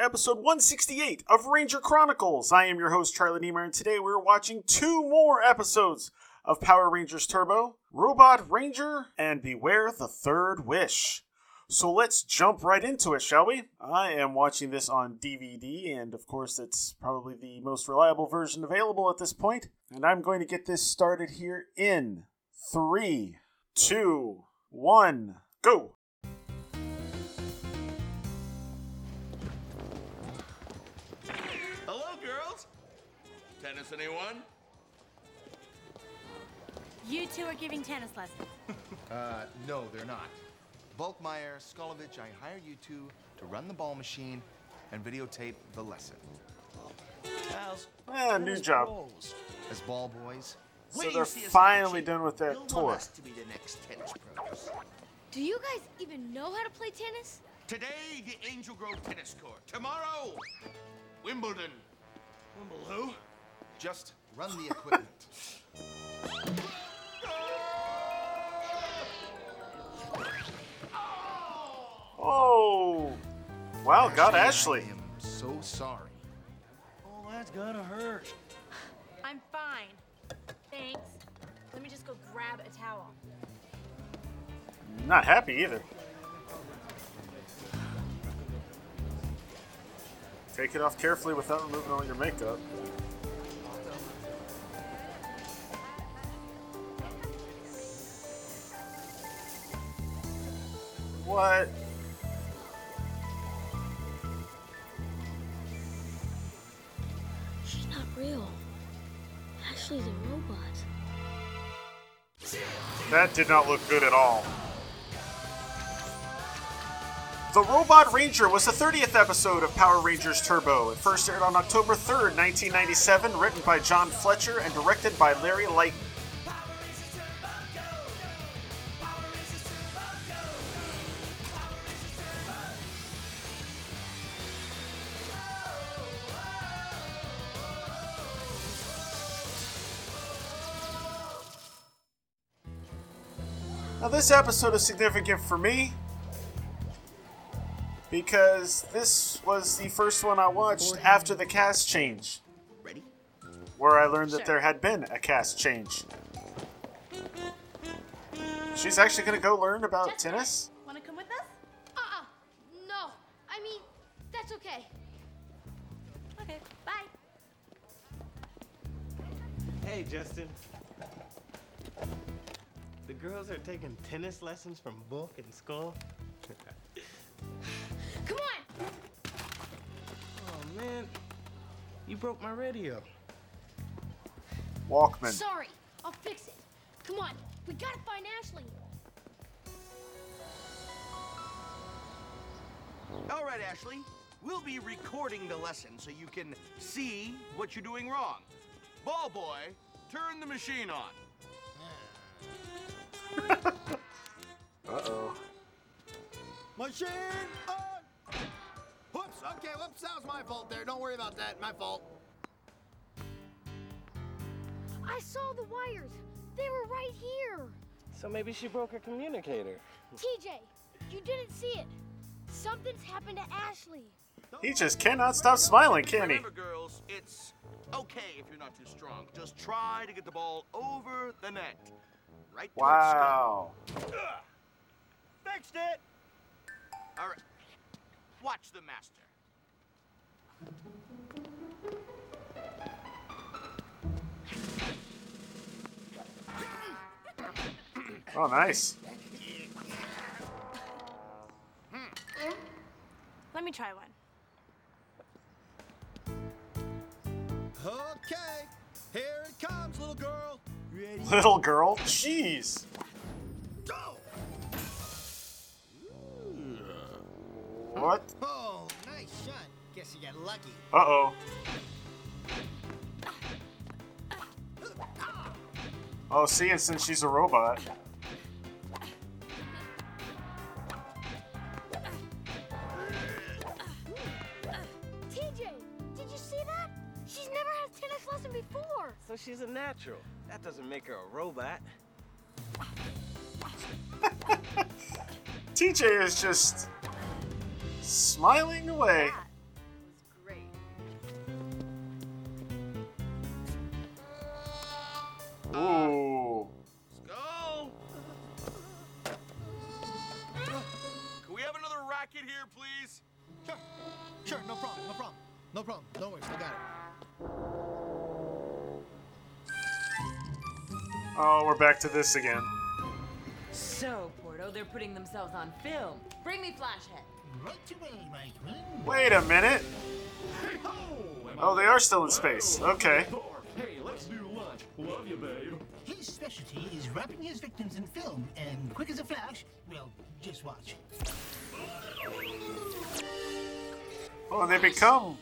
to episode 168 of Ranger Chronicles. I am your host, Charlie Nemer, and today we're watching two more episodes of Power Rangers Turbo, Robot Ranger, and Beware the Third Wish. So let's jump right into it, shall we? I am watching this on DVD, and of course it's probably the most reliable version available at this point. And I'm going to get this started here in 3, 2, 1, go! Hello, girls! Tennis, anyone? You two are giving tennis lessons. No, they're not. Voltmaster, Skolovich, I hire you two to run the ball machine and videotape the lesson. New job. Balls. As ball boys. So they're finally done with their tour. To be the next tennis pros. Do you guys even know how to play tennis? Today, the Angel Grove tennis court. Tomorrow, Wimbledon. Wimbledon? Just run the equipment. Oh! Wow, God, Ashley. I am so sorry. Oh, that's gonna hurt. I'm fine. Thanks. Let me just go grab a towel. Not happy either. Take it off carefully without removing all your makeup. What? She's not real. Ashley's a robot. That did not look good at all. The Robot Ranger was the 30th episode of Power Rangers Turbo. It first aired on October 3rd, 1997, written by John Fletcher and directed by Larry Lightman. Now this episode is significant for me because this was the first one I watched after the cast change. Ready? Where I learned that there had been a cast change. She's actually going to go learn about tennis? Want to come with us? No. I mean, that's okay. Okay, bye. Hey, Justin. The girls are taking tennis lessons from Bulk and Skull. Come on! Oh, man. You broke my radio. Walkman. Sorry. I'll fix it. Come on. We gotta find Ashley. All right, Ashley. We'll be recording the lesson so you can see what you're doing wrong. Ball boy, turn the machine on. Uh-oh. Machine on! Whoops, that was my fault there. Don't worry about that, my fault. I saw the wires. They were right here. So maybe she broke her communicator. TJ, you didn't see it. Something's happened to Ashley. He just cannot stop smiling, can he? Remember, girls, it's okay if you're not too strong. Just try to get the ball over the net. Right. Wow. Fixed it. All right. Watch the master. Oh, nice. Let me try one. Okay. Here it comes, little girl. Little girl? Jeez! Go! What? Oh, nice shot. Guess you got lucky. Uh-oh. Oh, see, and since she's a robot. So she's a natural. That doesn't make her a robot. TJ is just smiling away. Yeah. Ooh. Let's go. Can we have another racket here, please? Sure. Sure, no problem, no problem. No problem. Don't worry, I got it. Oh, we're back to this again. So, Porto, they're putting themselves on film. Bring me Flashhead. Right away, my friend. Wait a minute. Oh, they are still in space. Okay. Hey, let's do lunch. Love you, babe. His specialty is wrapping his victims in film, and quick as a flash, well, just watch. Oh, they become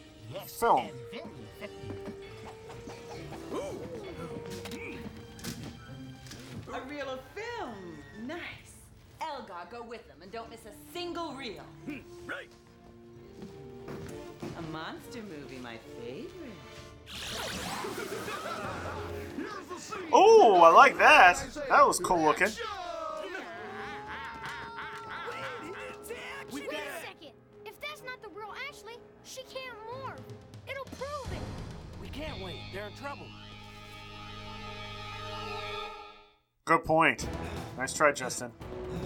film. A reel of film. Nice. Elgar, go with them and don't miss a single reel. Right. A monster movie, my favorite. Oh, I like that. That was cool looking. Wait a second. If that's not the real Ashley, she can't morph. It'll prove it. We can't wait. They're in trouble. Good point. Nice try, Justin.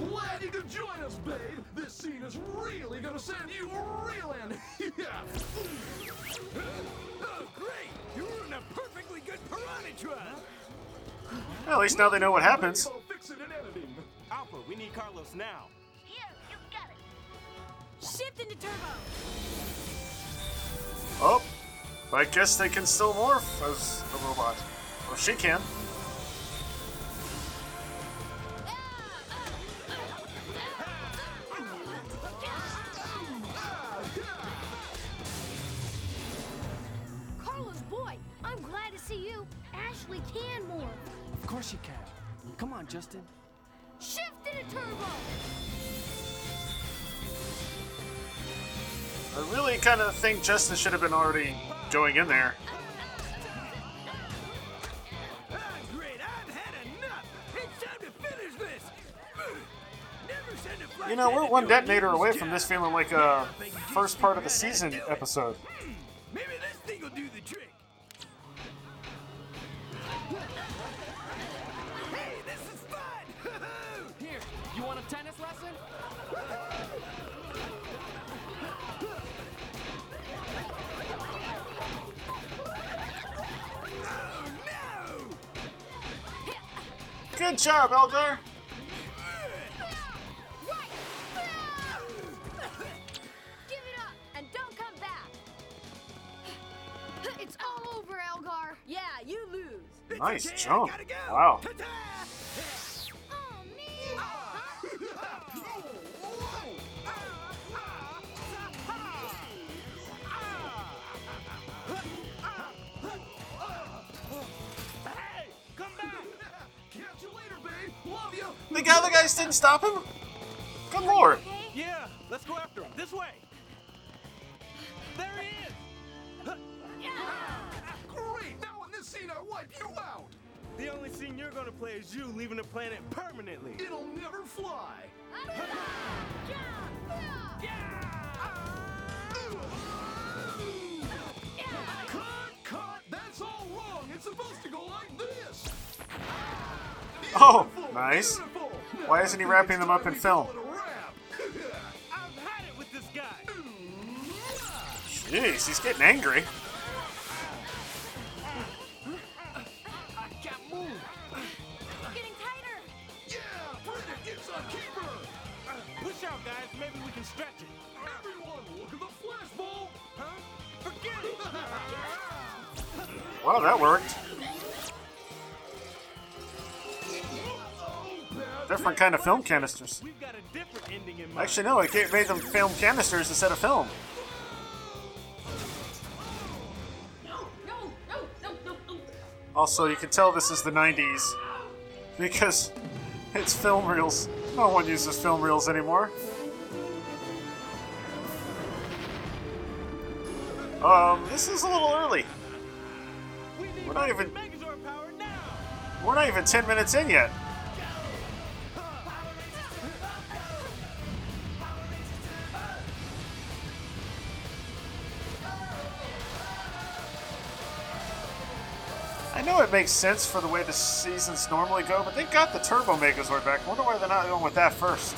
Glad you could join us, babe. This scene is really gonna send you reeling. Yeah. Oh, great! You ruined a perfectly good piranha trap. Well, at least now they know what happens. Fix it and edit him. Alpha, we need Carlos now. Here, you got it. Shift into turbo. Oh, I guess they can still morph as a robot. Or she can. Come on, Justin. Shift into turbo. I really kind of think Justin should have been already going in there. Great, I've had enough. It's time to finish this. Never send a flight. You know, we're one detonator away from this feeling like a first part of the season episode. Maybe this thing will do the trick. You want a tennis lesson? Oh, no! Good job, Elgar. Give it up and don't come back. It's all over, Elgar. Yeah, you lose. Nice jump. Go. Wow. Ta-ta! The other guys didn't stop him? Good lord. Yeah, let's go after him. This way. There he is. Yeah. Great. Now in this scene, I wipe you out. The only scene you're going to play is you leaving the planet permanently. It'll never fly. Cut. That's all wrong. It's supposed to go like this. Oh, nice. Why isn't he wrapping them up in film? I've had it with this guy. Jeez, he's getting angry. I can't move. Getting tighter. Yeah, Brenda gets a keeper. Push out, guys. Maybe we can stretch it. Everyone, look at the flash ball. Huh? Forget it. Well, that worked. Different kind of film canisters. We've got a different ending in mind. Actually, no, it made them film canisters instead of film. No. Also, you can tell this is the 90s because it's film reels. No one uses film reels anymore. This is a little early. We're not even 10 minutes in yet. I I know it makes sense for the way the seasons normally go, but they got the Turbo Megazord back. I wonder why they're not going with that first.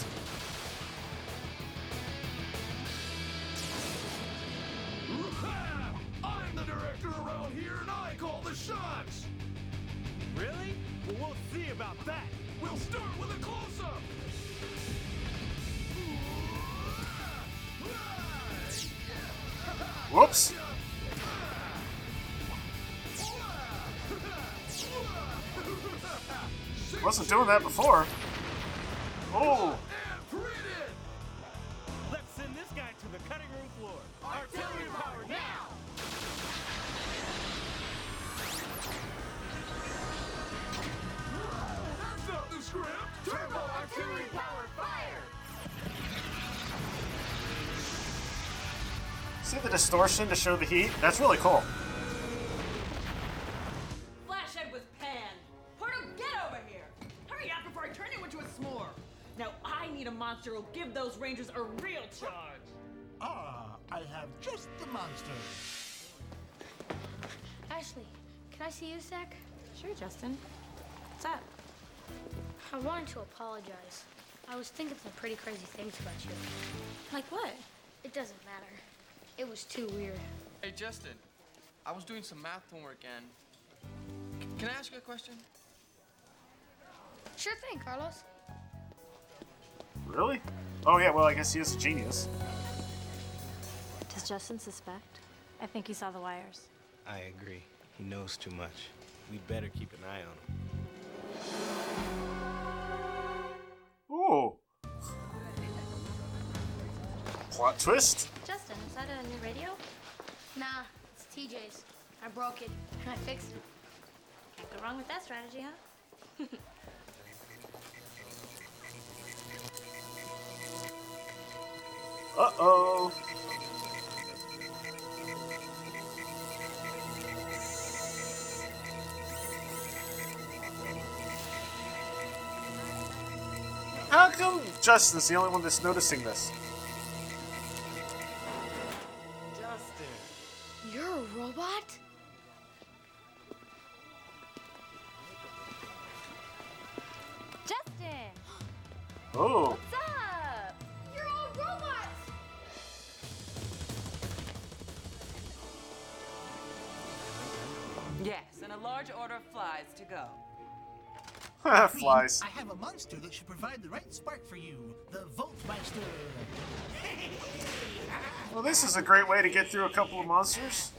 I'm the director around here, and I call the shots. Really? Well, we'll see about that. We'll start with a close-up. Whoops. Wasn't doing that before. Oh! Let's send this guy to the cutting room floor. Artillery power now! That's not the script! Turbo artillery power fire! See the distortion to show the heat? That's really cool. Monster will give those Rangers a real charge. Ah, I have just the monster. Ashley, can I see you a sec? Sure, Justin. What's up? I wanted to apologize. I was thinking some pretty crazy things about you. Like what? It doesn't matter. It was too weird. Hey, Justin, I was doing some math homework and... Can I ask you a question? Sure thing, Carlos. Really? Oh yeah, well I guess he is a genius. Does Justin suspect? I think he saw the wires. I agree. He knows too much. We'd better keep an eye on him. Ooh. Plot twist? Justin, is that a new radio? Nah, it's TJ's. I broke it and I fixed it. Can't go wrong with that strategy, huh? Uh-oh. How come Justin's the only one that's noticing this? Justin. You're a robot? Justin! Oh. Order flies to go. Flies. I have a monster that should provide the right spark for you, the Voltmaster. Well, this is a great way to get through a couple of monsters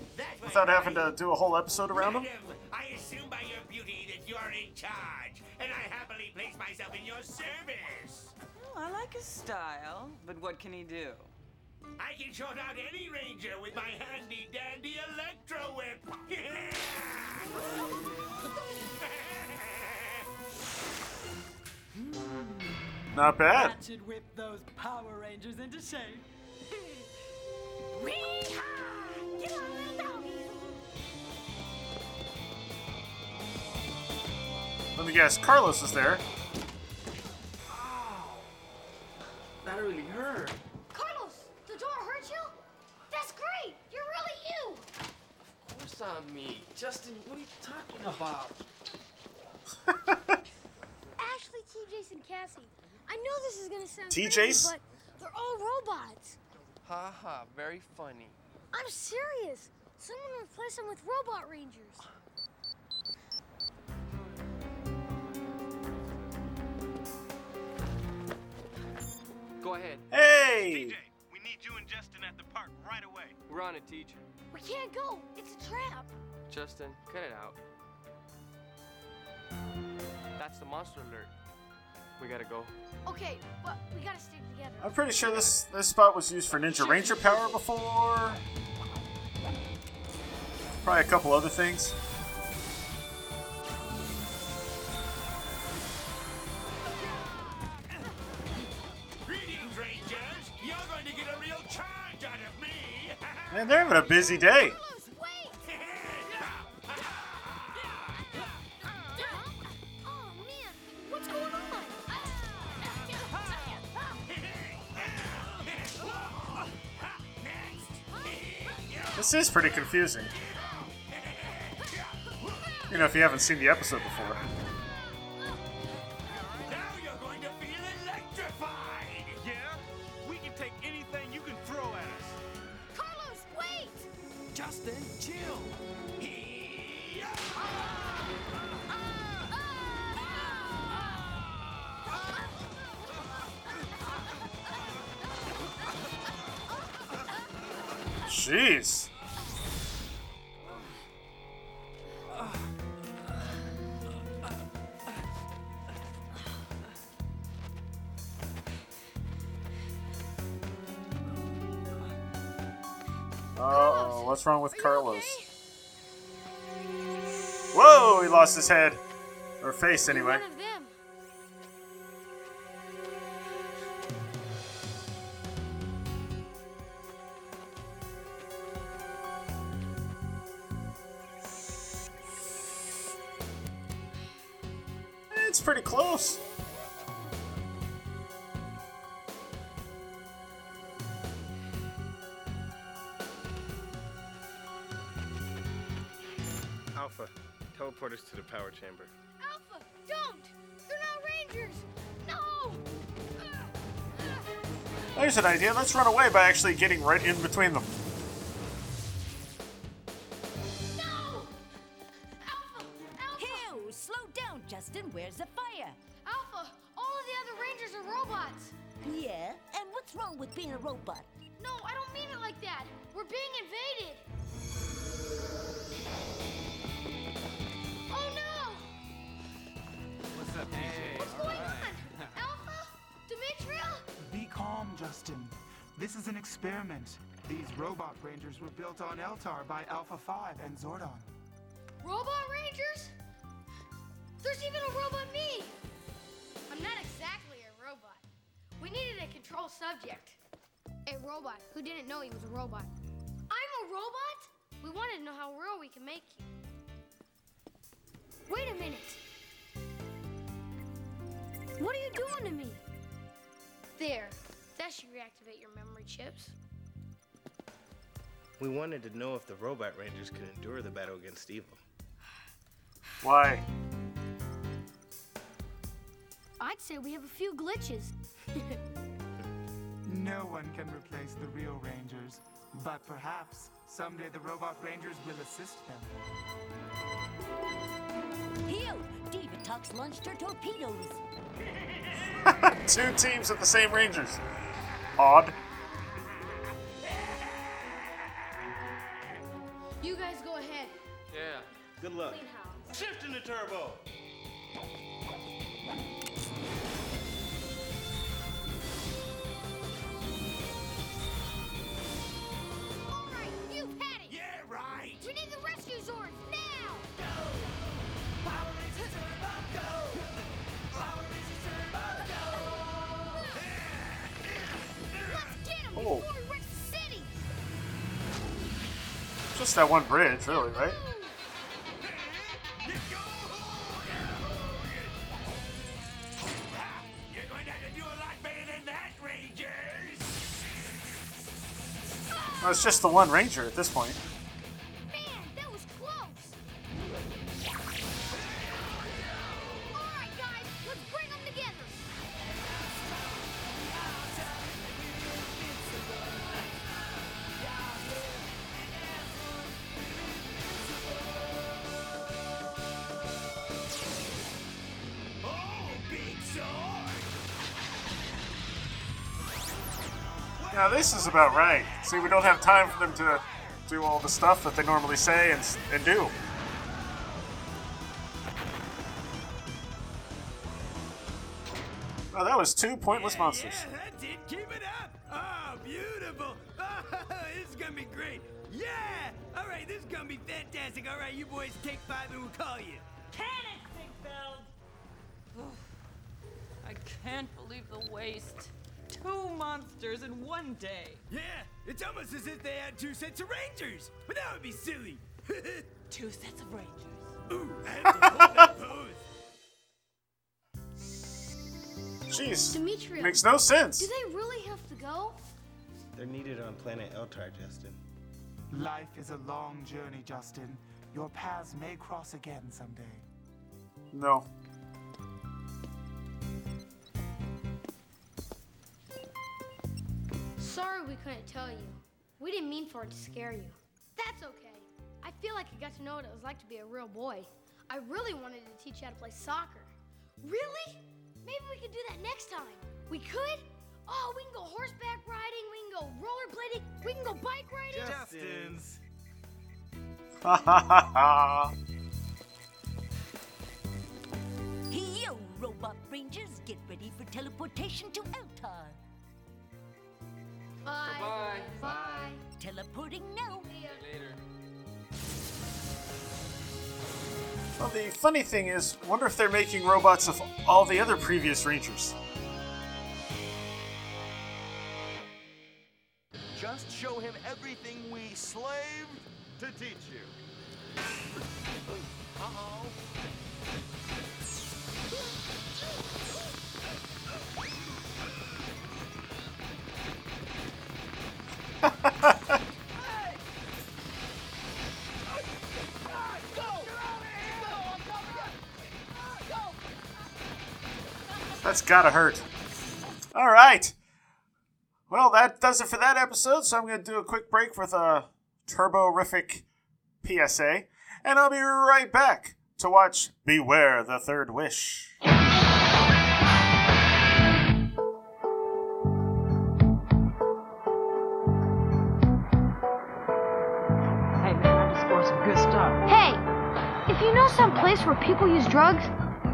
without having to do a whole episode around them. I assume by your beauty that you're in charge, and I happily place myself in your service. Well, I like his style, but what can he do? I can short out any ranger with my handy dandy electro whip. Yeah! Not bad. That should whip those Power Rangers into shape. Let me guess, Carlos is there. Oh, that really hurt. On me. Justin, what are you talking about? Ashley, TJ's, and Cassie. I know this is gonna sound TJ's, but they're all robots. Ha ha, very funny. I'm serious. Someone replace them with Robot Rangers. Go ahead. Hey! TJ, we need you and Justin at the park right away. We're on it, TJ. We can't go. It's a trap. Justin, cut it out. That's the monster alert. We gotta go. Okay, but we gotta stick together. I'm pretty sure this spot was used for Ninja Ranger power before. Probably a couple other things. Man, they're having a busy day. Oh, man. What's going on? This is pretty confusing. You know, if you haven't seen the episode before. Now you're going to feel electrified! Yeah? We can take anything you can throw at us. Carlos, wait! Justin, chill! Jeez! What's wrong with Carlos? Okay? Whoa, he lost his head. Or face, anyway. It's pretty close. Teleport us to the power chamber. Alpha, don't! They're not Rangers! No! There's an idea. Let's run away by actually getting right in between them. No! Alpha! Alpha! Hey, slow down, Justin. Where's the fire? Alpha, all of the other Rangers are robots. Yeah, and what's wrong with being a robot? No, I don't mean it like that. We're being invaded. What's going on? Alpha? Demetriel? Be calm, Justin. This is an experiment. These robot rangers were built on Eltar by Alpha 5 and Zordon. Robot rangers? There's even a robot me! I'm not exactly a robot. We needed a control subject. A robot who didn't know he was a robot. I'm a robot? We wanted to know how real we can make you. Wait a minute. What are you doing to me? There. That should reactivate your memory chips. We wanted to know if the Robot Rangers could endure the battle against evil. Why? I'd say we have a few glitches. No one can replace the real Rangers, but perhaps someday the Robot Rangers will assist them. Heel! Diva Tucks launched her torpedoes. Two teams of the same Rangers. Odd. You guys go ahead. Yeah. Good luck. Shifting the turbo. All right, you've had it. Yeah, right. We need the rescue zords now. Go. Power Rangers Turbo, go. Oh. Just that one bridge, really, right? You're going to have to do a lot better than that, Rangers! No, it's just the one Ranger at this point. Now this is about right. See, we don't have time for them to do all the stuff that they normally say and do. Oh, that was two pointless monsters. Yeah, that's it. Keep it up. Oh, beautiful. Oh, this is gonna be great. Yeah. All right, this is gonna be fantastic. All right, you boys take five and we'll call you. Panic, Big Bell. I can't believe the waste. Two monsters in one day. Yeah, it's almost as if they had two sets of Rangers. But that would be silly. Two sets of Rangers. Ooh, I have to hold that pose. Jeez, Demetrius, makes no sense. Do they really have to go? They're needed on planet Eltar, Justin. Life is a long journey, Justin. Your paths may cross again someday. No. Sorry we couldn't tell you. We didn't mean for it to scare you. That's okay. I feel like I got to know what it was like to be a real boy. I really wanted to teach you how to play soccer. Really? Maybe we could do that next time. We could? Oh, we can go horseback riding, we can go rollerblading, we can go bike riding. Justin's. Ha ha ha. Yo, Robot Rangers, get ready for teleportation to Eltar. Bye. Bye. Bye. Teleporting now. See ya. Later. Well, the funny thing is, I wonder if they're making robots of all the other previous Rangers. Just show him everything we slaved to teach you. Uh-oh. That's gotta hurt. All right. Well, that does it for that episode, so I'm going to do a quick break with a turbo-rific PSA, and I'll be right back to watch Beware the Third Wish. If you know some place where people use drugs,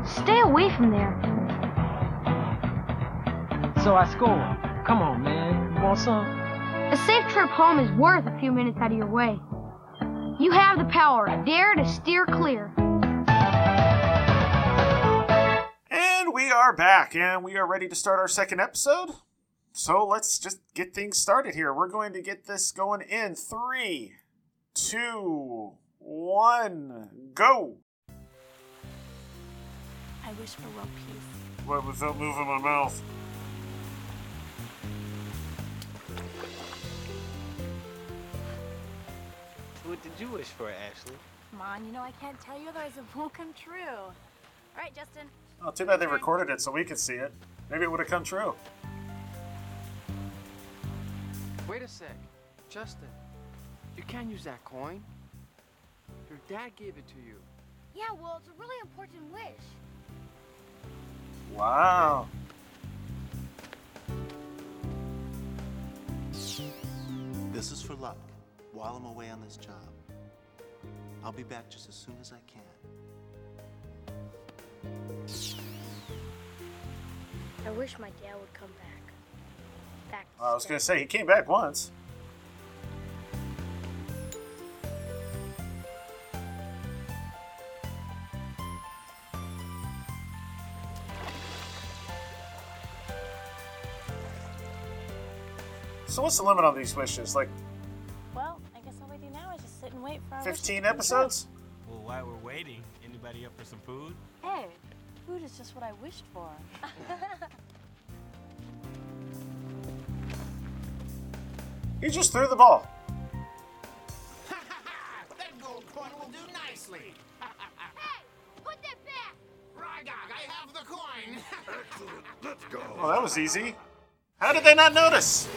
stay away from there. So I score. Come on, man. You want some? A safe trip home is worth a few minutes out of your way. You have the power. Dare to steer clear. And we are back, and we are ready to start our second episode. So let's just get things started here. We're going to get this going in 3, 2, 1, go! I wish for world peace. What was that move in my mouth? What did you wish for, Ashley? Come on, you know I can't tell you, otherwise it won't come true. All right, Justin. Oh, too bad they recorded it so we could see it. Maybe it would have come true. Wait a sec. Justin, you can't use that coin. Your dad gave it to you. Yeah, well, it's a really important wish. Wow. This is for luck, while I'm away on this job. I'll be back just as soon as I can. I wish my dad would come back. I was going to say, he came back once. So what's the limit on these wishes? Like, well, I guess all we do now is just sit and wait for our 15 episodes? Well, while we're waiting, anybody up for some food? Hey, food is just what I wished for. You just threw the ball. Ha ha ha! That gold coin will do nicely. Hey, put that back! Rygog, I have the coin. Excellent, let's go. Well, that was easy. How did they not notice?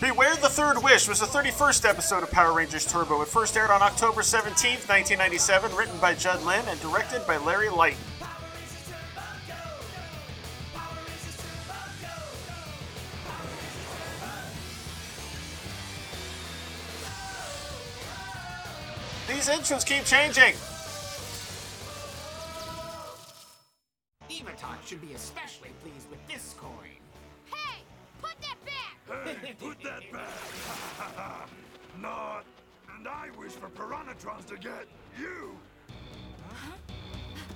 Beware the Third Wish was the 31st episode of Power Rangers Turbo. It first aired on October 17th, 1997, written by Judd Lynn and directed by Larry Lightman. These intros keep changing. Evatar should be especially pleased with this coin. Hey, put that back! Not, and I wish for Piranatrons to get you! Huh?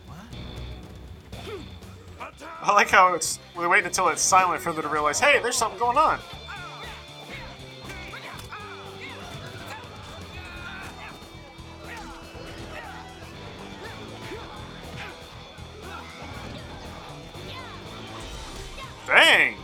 What? Attack. I like how it's, we wait until it's silent for them to realize, hey, there's something going on! Dang!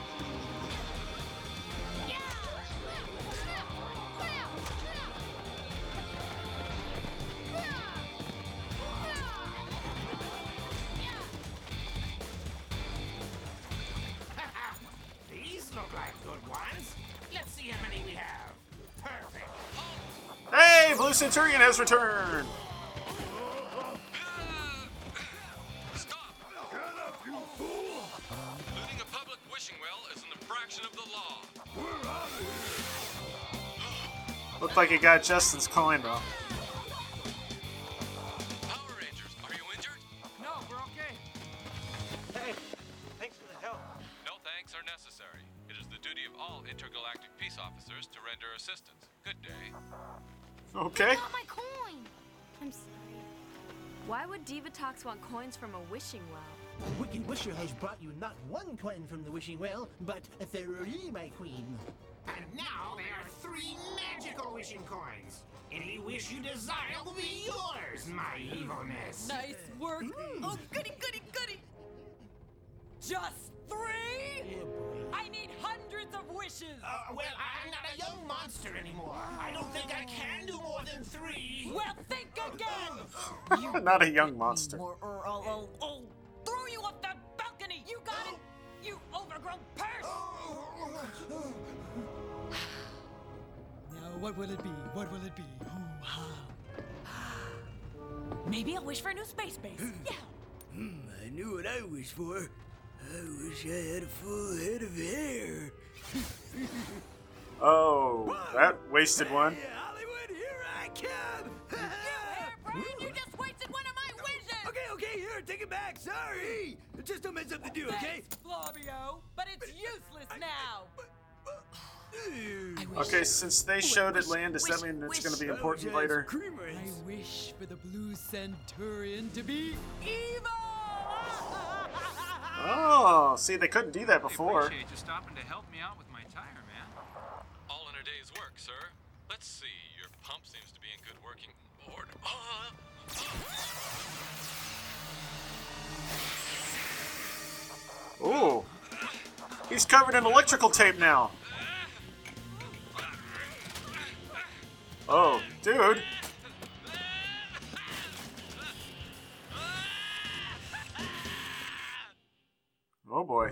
Centurion has returned! Stop! Get up, you fool! Looting a public wishing well is an infraction of the law. We're out of here! Looks like he got Justin's coin, though. Power Rangers, are you injured? No, we're okay. Hey, thanks for the help. No thanks are necessary. It is the duty of all intergalactic peace officers to render assistance. Good day. Okay. I got my coin. I'm sorry. Why would Divatox want coins from a wishing well? Wicked Wisher has brought you not one coin from the wishing well, but three, my queen. And now there are three magical wishing coins. Any wish you desire will be yours, my evilness. Nice work. Oh, goody, goody, goody. Just three? Yeah, I need hundreds of wishes! Well, I'm not a young monster anymore. I don't think I can do more than three. Well, think again! You're not a young monster. Or I'll throw you off that balcony! You got it! You overgrown purse! Now, what will it be? What will it be? Maybe I'll wish for a new space base. Yeah. I knew what I wished for. I wish I had a full head of hair. Oh, that wasted one. Hey, Hollywood, here I come. You hair, Brian, you just wasted one of my wishes. Okay, here, take it back. Sorry. Just don't mess up the do, okay? Thanks, Flavio, but it's useless now. Okay, since they showed it land, does that mean it's going to be important later? I wish for the Blue Centurion to be evil. Oh, see, they couldn't do that before. I appreciate you stopping to help me out with my tire, man. All in a day's work, sir. Let's see, your pump seems to be in good working order. Ooh. He's covered in electrical tape now. Oh, dude. Oh boy.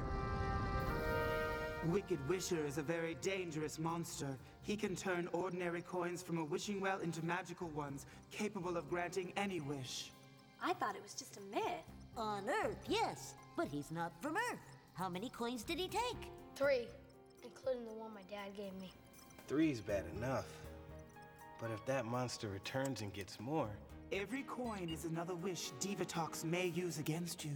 Wicked Wisher is a very dangerous monster. He can turn ordinary coins from a wishing well into magical ones, capable of granting any wish. I thought it was just a myth. On Earth, yes, but he's not from Earth. How many coins did he take? 3, including the one my dad gave me. 3's bad enough. But if that monster returns and gets more... Every coin is another wish Divatox may use against you.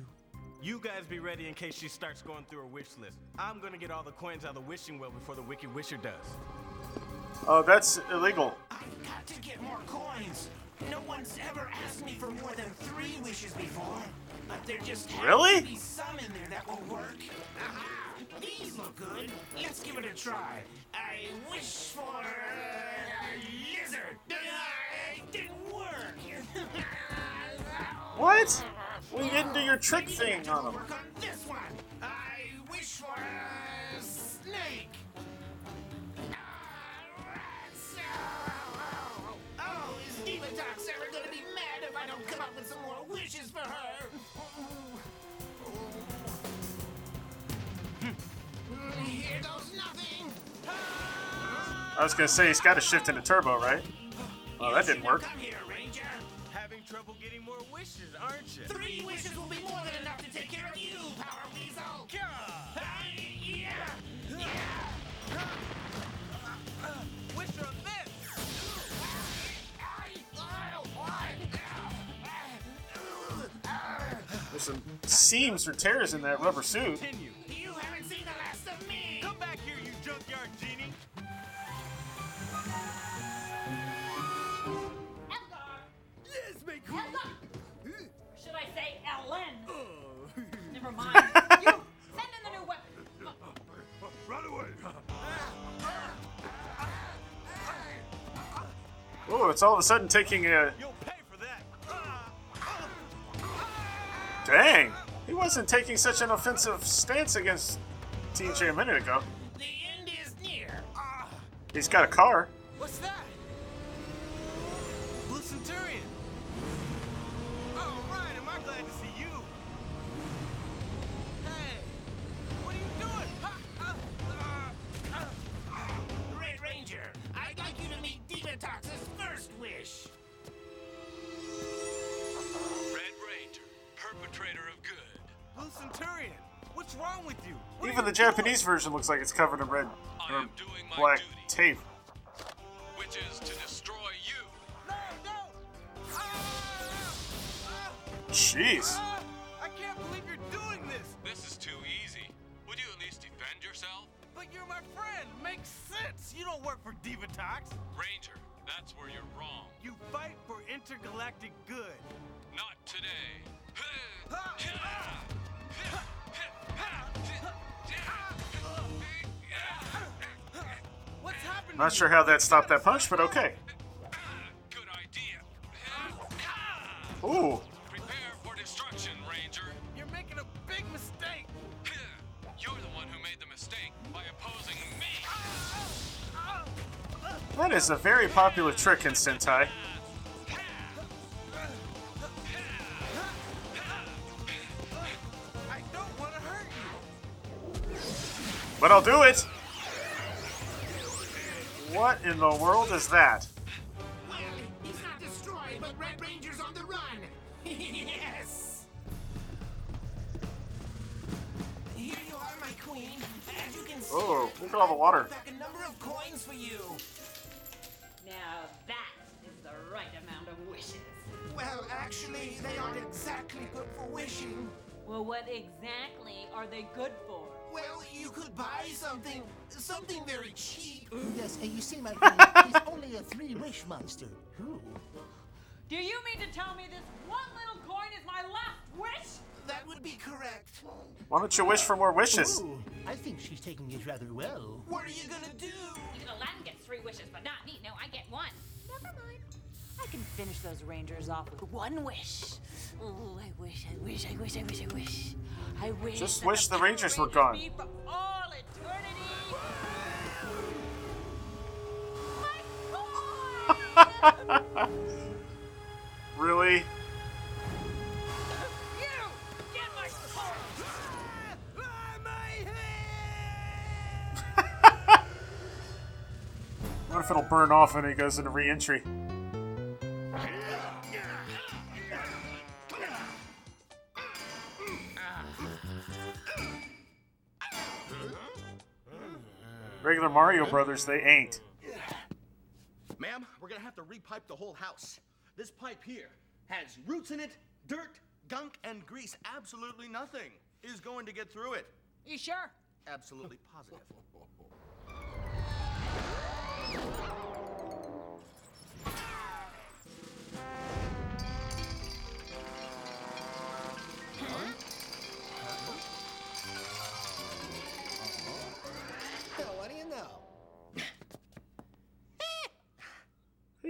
You guys be ready in case she starts going through her wish list. I'm gonna get all the coins out of the wishing well before the Wicked Wisher does. Oh, that's illegal. I've got to get more coins. No one's ever asked me for more than 3 wishes before, but there just has to be some in there that will work. Aha! These look good. Let's give it a try. I wish for a lizard. It didn't work. What? We didn't do your trick thing on him. Work on this one. I wish for a snake. Oh, is Divatox ever going to be mad if I don't come up with some more wishes for her? Here goes nothing. I was going to say, he's got to shift into turbo, right? Well, that didn't work. Trouble getting more wishes, aren't you? 3 wishes will be more than enough to take care of you, Power Weasel. Yeah. Wish her a miss. There's some seams or tears in that rubber suit. Continue. You haven't seen the last of me. Come back here, you junkyard genie. Should I say Ellen? Never mind. You send in the new weapon. Run away. Oh, it's all of a sudden taking a... You'll pay for that. Dang. He wasn't taking such an offensive stance against TJ a minute ago. The end is near. He's got a car. What's that? Blue Centurion. Glad to see you. Hey, what are you doing? Red Ranger, I'd like you to meet Divatox's first wish. with you? Even the Japanese version looks like it's covered in red or black tape. Which is to destroy you. No! Jeez. I can't believe you're doing this. This is too easy. Would you at least defend yourself? But you're my friend. Makes sense. You don't work for Divatox. Ranger, that's where you're wrong. You fight for intergalactic good. Not today. Not sure how that stopped that punch, but okay. Good idea. Ooh. Prepare for destruction, Ranger. You're making a big mistake. You're the one who made the mistake by opposing me. That is a very popular trick in Sentai. I don't want to hurt you. But I'll do it. What in the world is that? Well, he's not destroyed, but Red Ranger's on the run. Yes! Here you are, my queen. As you can see, oh, look at all the water. I've got a number of coins for you. Now that is the right amount of wishes. Well, actually, they aren't exactly good for wishing. Well, what exactly are they good for? Well, you could buy something very cheap. Yes, and you see, my friend, he's only a three-wish monster. Ooh. Do you mean to tell me this one little coin is my last wish? That would be correct. Why don't you wish for more wishes? Ooh, I think she's taking it rather well. What are you gonna do? Even Aladdin gets three wishes, but not me. No, I get one. Never mind. I can finish those Rangers off with one wish. Oh, I wish. Just wish the Rangers were gone. For all eternity. My really? You get my sword. My head. What if it'll burn off when he goes into re-entry? Regular Mario Brothers, they ain't. Ma'am, we're gonna have to repipe the whole house. This pipe here has roots in it, dirt, gunk, and grease. Absolutely nothing is going to get through it. You sure? Absolutely positive.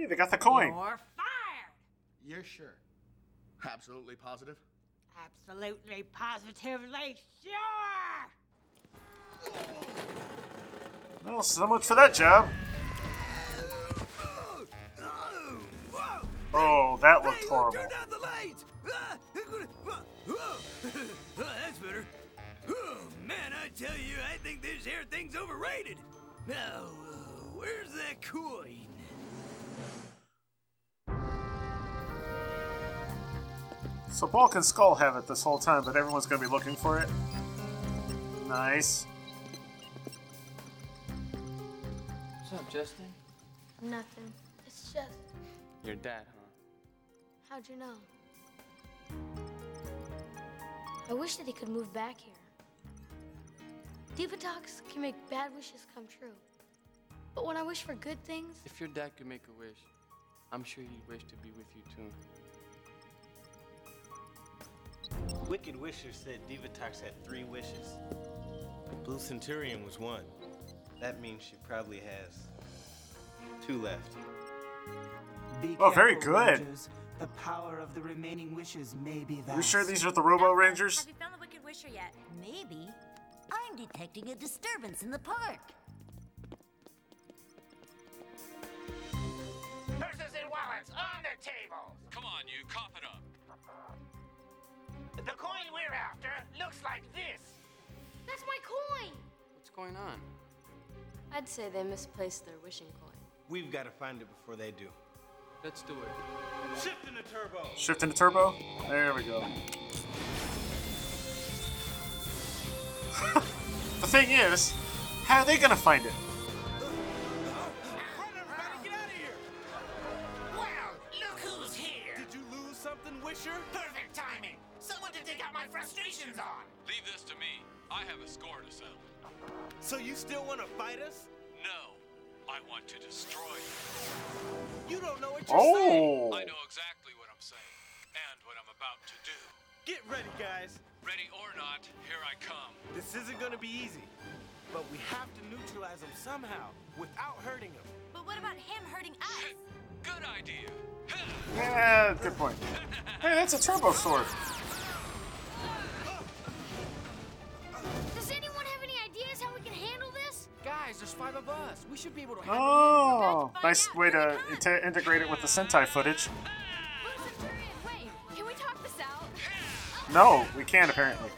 They got the coin. You're fired. You're sure? Absolutely positive? Absolutely positively sure. Well, so much for that job. Oh, that looked horrible. Turn down the lights. That's better. Oh, man, I tell you, I think this here thing's overrated. Now, where's that coin? So Bulk and Skull have it this whole time, but everyone's going to be looking for it. Nice. What's up, Justin? Nothing. It's just... Your dad, huh? How'd you know? I wish that he could move back here. Divatox can make bad wishes come true. But when I wish for good things... If your dad could make a wish, I'm sure he'd wish to be with you, too. Wicked Wisher said Divatox had three wishes. Blue Centurion was one. That means she probably has two left. Oh, very good. Rangers. The power of the remaining wishes may be vast. You sure these are the Robo Rangers? Have you found the Wicked Wisher yet? Maybe. I'm detecting a disturbance in the park. Purses and wallets on the table. Come on, you, cough it up. The coin we're after looks like this. That's my coin. What's going on? I'd say they misplaced their wishing coin. We've got to find it before they do. Let's do it. Shifting the turbo. Shifting the turbo. There we go. The thing is, how are they gonna find it? Run, everybody, get out of here! Wow, look who's here! Did you lose something, Wisher? Perfect timing! Someone to dig out my frustrations on! Leave this to me. I have a score to settle. So you still want to fight us? No, I want to destroy you. You don't know what you're saying. I know exactly what I'm saying and what I'm about to do. Get ready, guys. Ready or not, here I come. This isn't going to be easy, but we have to neutralize him somehow without hurting him. But what about him hurting us? Good idea. Yeah, good point. Hey, that's a turbo sword. There's five of us. We should be able to handle it. Nice way to integrate it with the Sentai footage. Wait, can we talk this out? No, we can't apparently.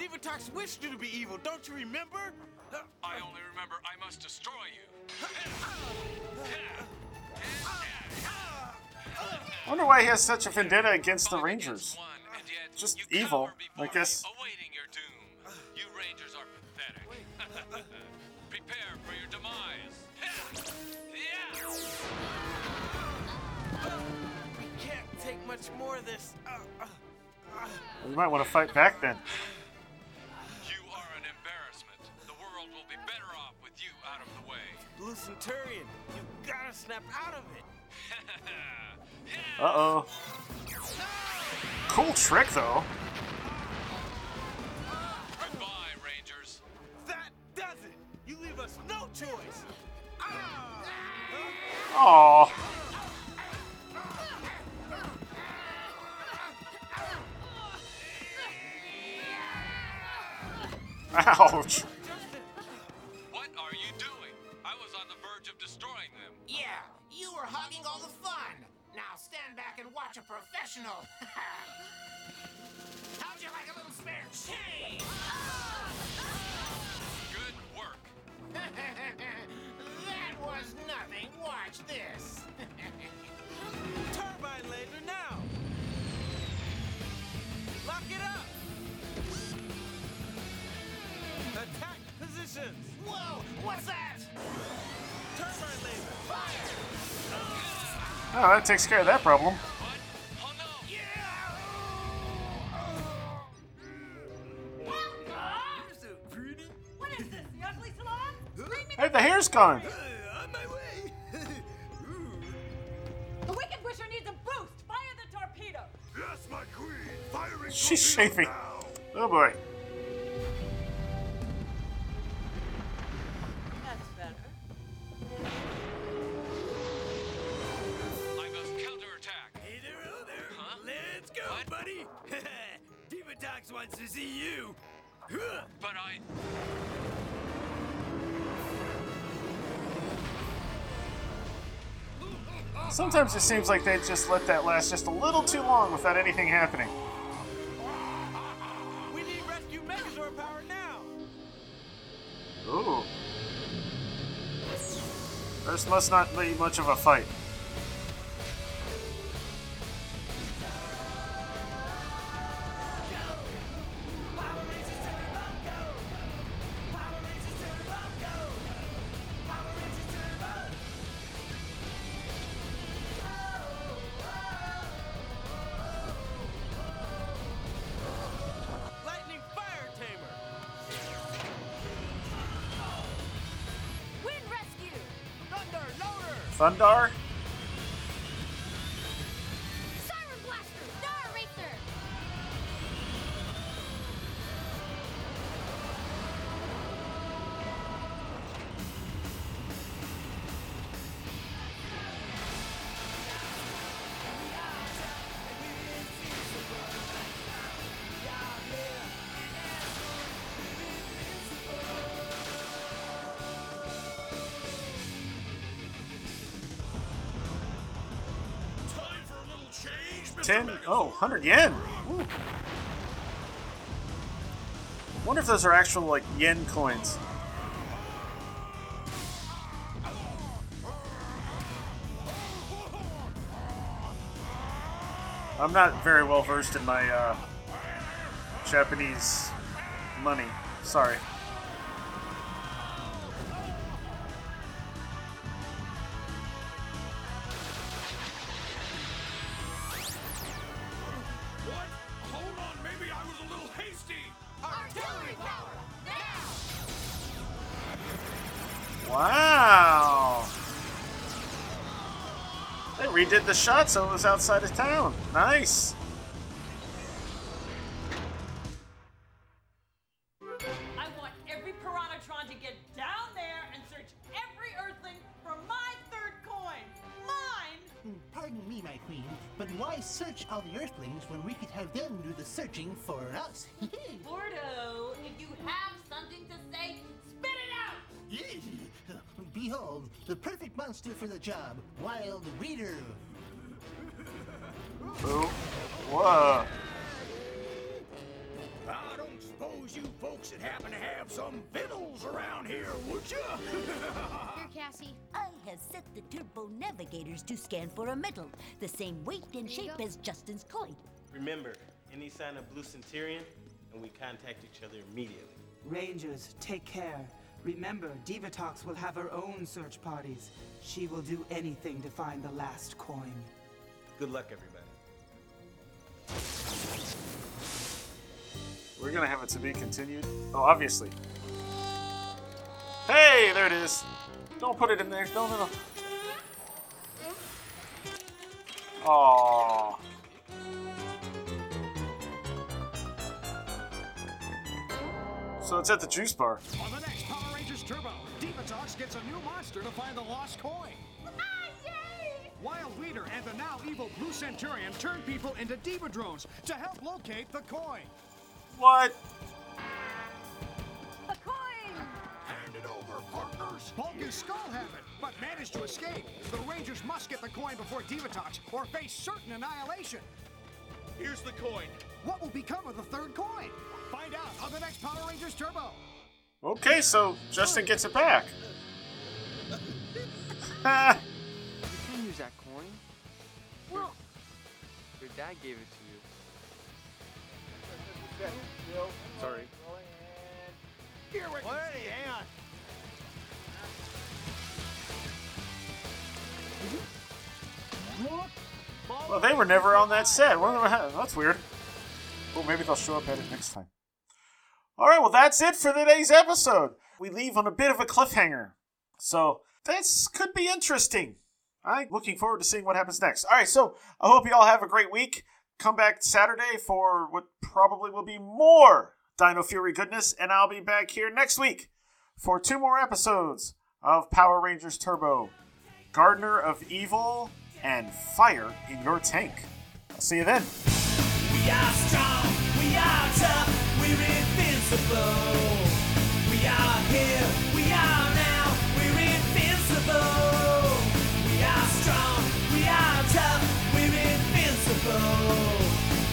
Divatox wished you to be evil, don't you remember? I only remember I must destroy you. I wonder why he has such a vendetta against the Rangers. Just evil, I guess. Awaiting your doom. You Rangers are pathetic. Prepare for your demise. Yeah. We can't take much more of this. You might want to fight back then. You are an embarrassment. The world will be better off with you out of the way. Blue Centurion, you gotta snap out of it. Uh-oh. Cool trick, though. Goodbye, Rangers. That does it. You leave us no choice. Oh. Ouch. What are you doing? I was on the verge of destroying them. Yeah, you were hogging all the fun. Now stand back and watch a professional. How'd you like a little spare change? Good work. That was nothing. Watch this. Turbine laser now. Lock it up. Attack positions. Whoa, what's that? Turbine laser. Fire. Oh, that takes care of that problem. What? Oh, no. Yeah. You're so pretty. What is this, the ugly salon? Hey, the hair's gone. On my way. The Wicked Wisher needs a boost. Fire the torpedo. Yes, my queen. Firing. She's shaving. Now. Oh, boy. Wants to see you, but I. Sometimes it seems like they just let that last just a little too long without anything happening. We need rescue Megazord power now. Ooh. This must not be much of a fight. Thundar? Siren Blaster! Star Racer! Oh, 100 yen! Ooh. I wonder if those are actual, like, yen coins. I'm not very well versed in my Japanese money. Sorry. Wow! They redid the shot so it was outside of town. Nice! I want every Piranatron to get down there and search every Earthling for my third coin! Mine! Pardon me, my queen, but why search all the Earthlings when we could have them do the searching for us? Bordeaux, if you have something to say, spit it out! Behold, the perfect monster for the job, Wild Reader. Oh, whoa. I don't suppose you folks would happen to have some fiddles around here, would you? Here, Cassie. I have set the turbo navigators to scan for a metal, the same weight and shape as Justin's coin. Remember, any sign of Blue Centurion, and we contact each other immediately. Rangers, take care. Remember, Divatox will have her own search parties. She will do anything to find the last coin. Good luck, everybody. We're gonna have it to be continued. Oh, obviously. Hey, there it is. Don't put it in there. No. Aww. So it's at the juice bar. On the next Power Rangers Turbo, Divatox gets a new monster to find the lost coin. Ah, yay! Wild Reader and the now evil Blue Centurion turn people into Diva drones to help locate the coin. What? The coin! Hand it over, partners! Bulky's skull have it, but managed to escape. The Rangers must get the coin before Divatox or face certain annihilation. Here's the coin. What will become of the third coin? Find out on the next Power Rangers Turbo. Okay, so Justin gets it back. Ha! You can't use that coin. Well, your dad gave it to you. Sorry. Here we go. Hang on. Well, they were never on that set. Well, that's weird. Well, maybe they'll show up at it next time. All right, well, that's it for today's episode. We leave on a bit of a cliffhanger. So this could be interesting. I'm looking forward to seeing what happens next. All right, so I hope you all have a great week. Come back Saturday for what probably will be more Dino Fury goodness, and I'll be back here next week for two more episodes of Power Rangers Turbo, Gardener of Evil, and Fire in Your Tank. I'll see you then. We are strong, we are tough, we're invincible. We are here, we are now, we're invincible. We are strong, we are tough, we're invincible.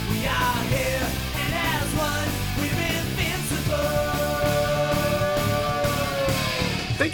We are here, and as one, we're invincible. Thank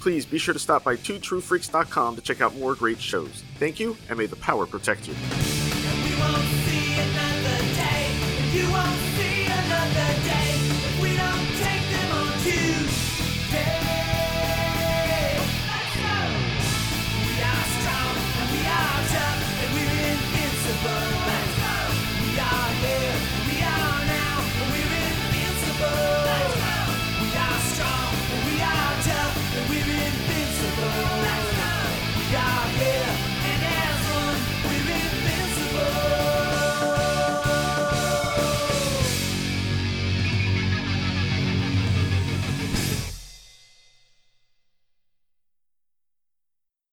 Please be sure to stop by twotruefreaks.com to check out more great shows. Thank you, and may the power protect you.